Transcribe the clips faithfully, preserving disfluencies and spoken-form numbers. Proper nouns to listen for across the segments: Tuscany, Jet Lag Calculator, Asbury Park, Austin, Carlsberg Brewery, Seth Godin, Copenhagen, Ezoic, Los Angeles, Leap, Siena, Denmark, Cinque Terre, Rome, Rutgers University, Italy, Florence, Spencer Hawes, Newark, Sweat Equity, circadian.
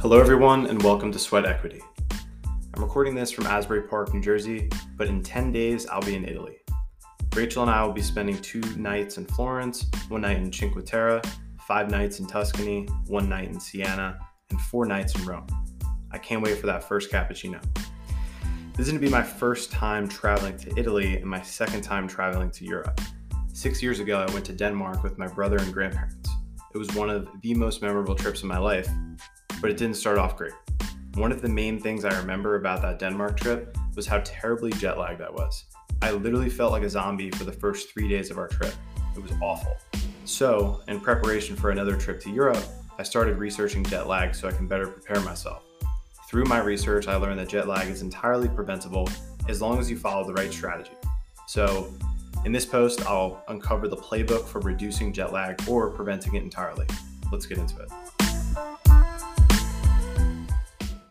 Hello everyone and welcome to Sweat Equity. I'm recording this from Asbury Park, New Jersey, but in ten days I'll be in Italy. Rachel and I will be spending two nights in Florence, one night in Cinque Terre, five nights in Tuscany, one night in Siena, and four nights in Rome. I can't wait for that first cappuccino. This is going to be my first time traveling to Italy and my second time traveling to Europe. Six years ago I went to Denmark with my brother and grandparents. It was one of the most memorable trips of my life, but it didn't start off great. One of the main things I remember about that Denmark trip was how terribly jet lagged I was. I literally felt like a zombie for the first three days of our trip. It was awful. So, in preparation for another trip to Europe, I started researching jet lag so I can better prepare myself. Through my research, I learned that jet lag is entirely preventable as long as you follow the right strategy. So, in this post, I'll uncover the playbook for reducing jet lag or preventing it entirely. Let's get into it.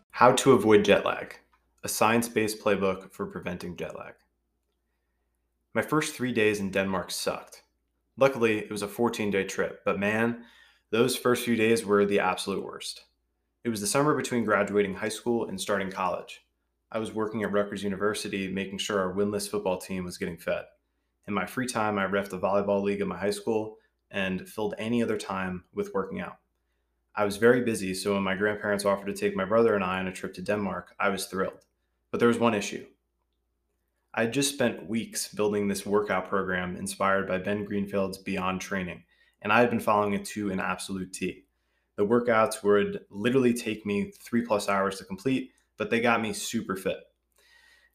How to avoid jet lag, a science-based playbook for preventing jet lag. My first three days in Denmark sucked. Luckily, it was a fourteen-day trip, but man, those first few days were the absolute worst. It was the summer between graduating high school and starting college. I was working at Rutgers University, making sure our winless football team was getting fed. In my free time, I reffed the volleyball league at my high school and filled any other time with working out. I was very busy, so when my grandparents offered to take my brother and I on a trip to Denmark, I was thrilled. But there was one issue. I had just spent weeks building this workout program inspired by Ben Greenfield's Beyond Training, and I had been following it to an absolute T. The workouts would literally take me three plus hours to complete, but they got me super fit.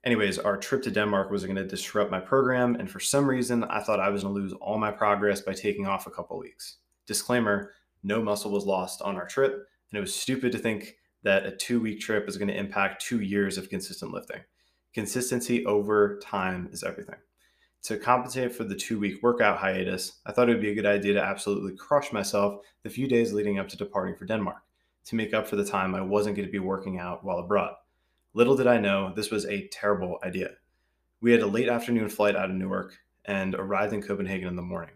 Anyways, our trip to Denmark was going to disrupt my program, and for some reason, I thought I was going to lose all my progress by taking off a couple weeks. Disclaimer, no muscle was lost on our trip, and it was stupid to think that a two-week trip is going to impact two years of consistent lifting. Consistency over time is everything. To compensate for the two-week workout hiatus, I thought it would be a good idea to absolutely crush myself the few days leading up to departing for Denmark, to make up for the time I wasn't going to be working out while abroad. Little did I know, this was a terrible idea. We had a late afternoon flight out of Newark and arrived in Copenhagen in the morning.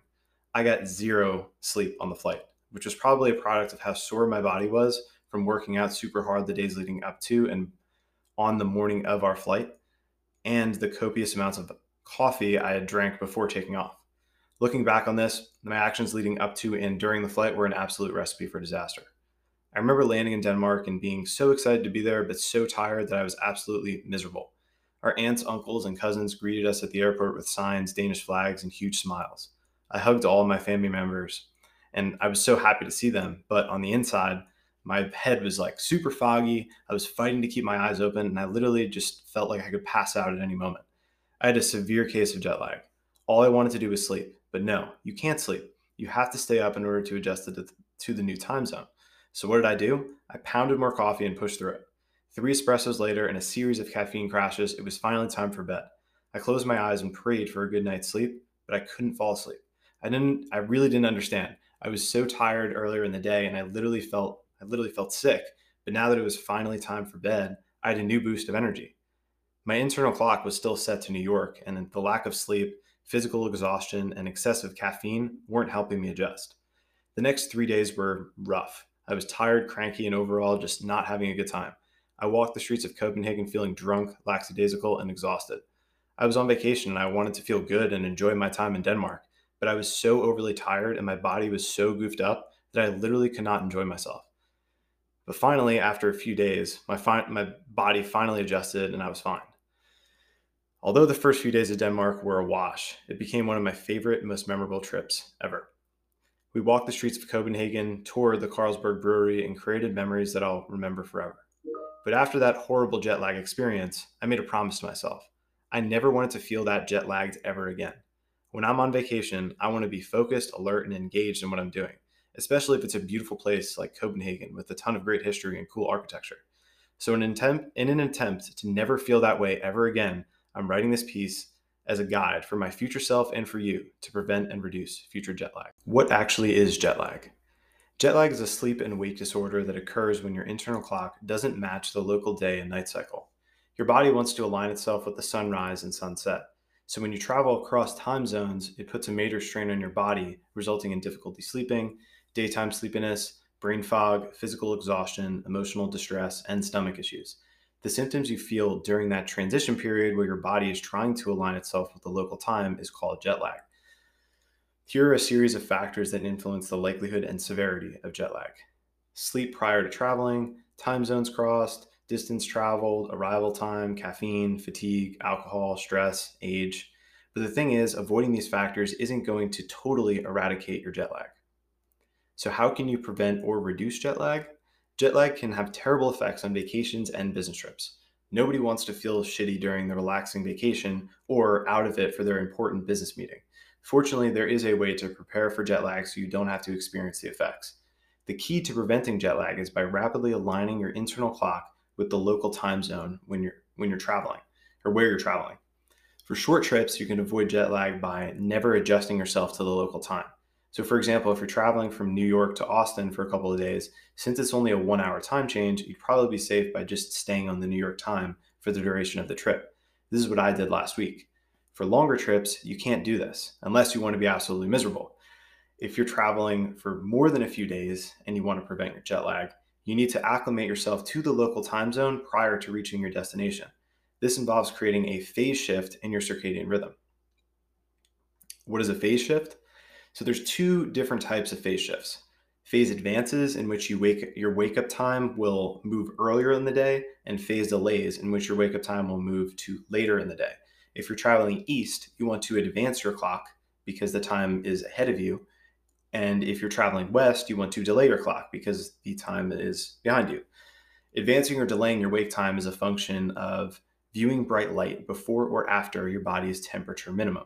I got zero sleep on the flight, which was probably a product of how sore my body was from working out super hard the days leading up to and on the morning of our flight, and the copious amounts of coffee I had drank before taking off. Looking back on this, my actions leading up to and during the flight were an absolute recipe for disaster. I remember landing in Denmark and being so excited to be there, but so tired that I was absolutely miserable. Our aunts, uncles, and cousins greeted us at the airport with signs, Danish flags, and huge smiles. I hugged all of my family members, and I was so happy to see them, but on the inside, my head was like super foggy. I was fighting to keep my eyes open, and I literally just felt like I could pass out at any moment. I had a severe case of jet lag. All I wanted to do was sleep, but no, you can't sleep. You have to stay up in order to adjust to the new time zone. So what did I do? I pounded more coffee and pushed through it. Three espressos later and a series of caffeine crashes, it was finally time for bed. I closed my eyes and prayed for a good night's sleep, but I couldn't fall asleep. I didn't, I really didn't understand. I was so tired earlier in the day and I literally felt I literally felt sick, but now that it was finally time for bed, I had a new boost of energy. My internal clock was still set to New York, and the lack of sleep, physical exhaustion, and excessive caffeine weren't helping me adjust. The next three days were rough. I was tired, cranky, and overall just not having a good time. I walked the streets of Copenhagen feeling drunk, lackadaisical, and exhausted. I was on vacation and I wanted to feel good and enjoy my time in Denmark, but I was so overly tired and my body was so goofed up that I literally could not enjoy myself. But finally, after a few days, my fi- my body finally adjusted and I was fine. Although the first few days of Denmark were a wash, it became one of my favorite, most memorable trips ever. We walked the streets of Copenhagen, toured the Carlsberg Brewery, and created memories that I'll remember forever. But after that horrible jet lag experience, I made a promise to myself. I never wanted to feel that jet lagged ever again. When I'm on vacation, I want to be focused, alert, and engaged in what I'm doing, especially if it's a beautiful place like Copenhagen with a ton of great history and cool architecture. So in an attempt, in an attempt to never feel that way ever again, I'm writing this piece as a guide for my future self and for you to prevent and reduce future jet lag. What actually is jet lag? Jet lag is a sleep and wake disorder that occurs when your internal clock doesn't match the local day and night cycle. Your body wants to align itself with the sunrise and sunset. So when you travel across time zones, it puts a major strain on your body, resulting in difficulty sleeping, daytime sleepiness, brain fog, physical exhaustion, emotional distress, and stomach issues. The symptoms you feel during that transition period where your body is trying to align itself with the local time is called jet lag. Here are a series of factors that influence the likelihood and severity of jet lag. Sleep prior to traveling, time zones crossed, distance traveled, arrival time, caffeine, fatigue, alcohol, stress, age. But the thing is, avoiding these factors isn't going to totally eradicate your jet lag. So how can you prevent or reduce jet lag? Jet lag can have terrible effects on vacations and business trips. Nobody wants to feel shitty during the relaxing vacation or out of it for their important business meeting. Fortunately, there is a way to prepare for jet lag so you don't have to experience the effects. The key to preventing jet lag is by rapidly aligning your internal clock with the local time zone when you're when you're traveling or where you're traveling. For short trips, you can avoid jet lag by never adjusting yourself to the local time. So for example, if you're traveling from New York to Austin for a couple of days, since it's only a one hour time change, you'd probably be safe by just staying on the New York time for the duration of the trip. This is what I did last week. For longer trips, you can't do this unless you want to be absolutely miserable. If you're traveling for more than a few days and you want to prevent your jet lag, you need to acclimate yourself to the local time zone prior to reaching your destination. This involves creating a phase shift in your circadian rhythm. What is a phase shift? So there's two different types of phase shifts. Phase advances, in which you wake, your wake-up time will move earlier in the day, and phase delays, in which your wake-up time will move to later in the day. If you're traveling east, you want to advance your clock because the time is ahead of you. And if you're traveling west, you want to delay your clock because the time is behind you. Advancing or delaying your wake time is a function of viewing bright light before or after your body's temperature minimum.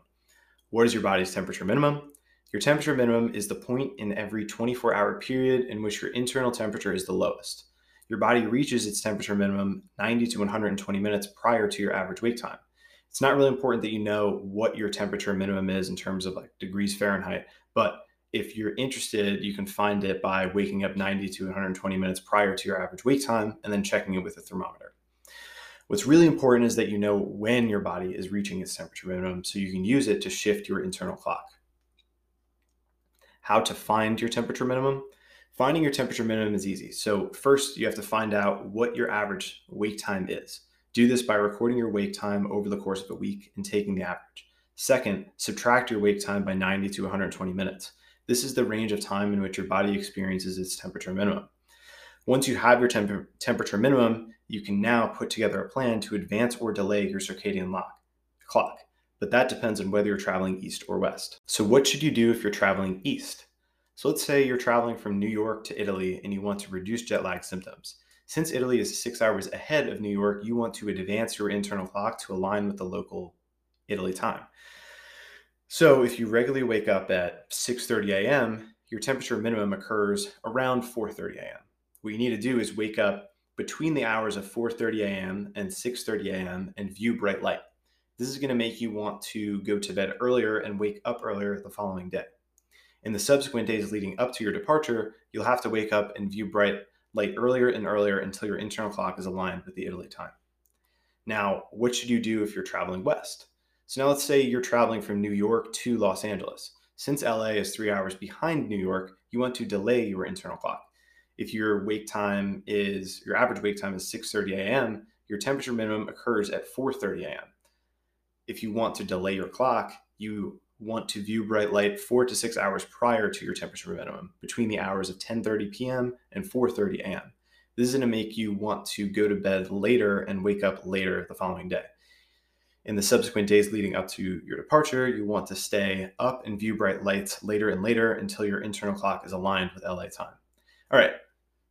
What is your body's temperature minimum? Your temperature minimum is the point in every twenty-four hour period in which your internal temperature is the lowest. Your body reaches its temperature minimum ninety to one hundred twenty minutes prior to your average wake time. It's not really important that you know what your temperature minimum is in terms of like degrees Fahrenheit, but if you're interested, you can find it by waking up ninety to one hundred twenty minutes prior to your average wake time and then checking it with a thermometer. What's really important is that you know when your body is reaching its temperature minimum so you can use it to shift your internal clock. How to find your temperature minimum? Finding your temperature minimum is easy. So first, you have to find out what your average wake time is. Do this by recording your wake time over the course of a week and taking the average. Second, subtract your wake time by ninety to one hundred twenty minutes. This is the range of time in which your body experiences its temperature minimum. Once you have your temp- temperature minimum, you can now put together a plan to advance or delay your circadian lock, clock, but that depends on whether you're traveling east or west. So what should you do if you're traveling east? So let's say you're traveling from New York to Italy and you want to reduce jet lag symptoms. Since Italy is six hours ahead of New York, you want to advance your internal clock to align with the local Italy time. So if you regularly wake up at six thirty a.m., your temperature minimum occurs around four thirty a.m. What you need to do is wake up between the hours of four thirty a.m. and six thirty a.m. and view bright light. This is going to make you want to go to bed earlier and wake up earlier the following day. In the subsequent days leading up to your departure, you'll have to wake up and view bright light earlier and earlier until your internal clock is aligned with the Italy time. Now, what should you do if you're traveling west? So now let's say you're traveling from New York to Los Angeles. Since L A is three hours behind New York, you want to delay your internal clock. If your wake time is, your average wake time is six thirty a.m., your temperature minimum occurs at four thirty a.m. If you want to delay your clock, you want to view bright light four to six hours prior to your temperature minimum, between the hours of ten thirty p.m. and four thirty a.m. This is going to make you want to go to bed later and wake up later the following day. In the subsequent days leading up to your departure, you want to stay up and view bright lights later and later until your internal clock is aligned with L A time. All right,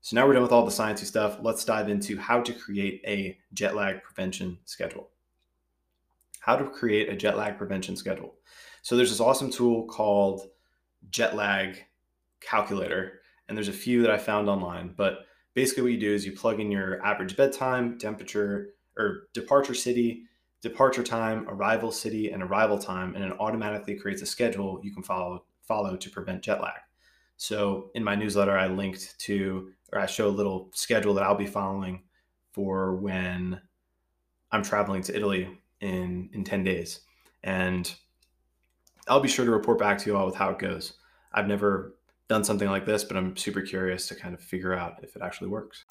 so now we're done with all the sciencey stuff. Let's dive into how to create a jet lag prevention schedule. How to create a jet lag prevention schedule. So there's this awesome tool called Jet Lag Calculator, and there's a few that I found online, but basically what you do is you plug in your average bedtime, temperature, or departure city, departure time, arrival city, and arrival time, and it automatically creates a schedule you can follow follow to prevent jet lag. So in my newsletter, I linked to, or I show a little schedule that I'll be following for when I'm traveling to Italy in, in ten days. And I'll be sure to report back to you all with how it goes. I've never done something like this, but I'm super curious to kind of figure out if it actually works.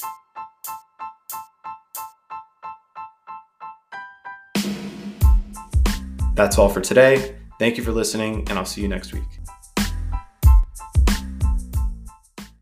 That's all for today. Thank you for listening, and I'll see you next week.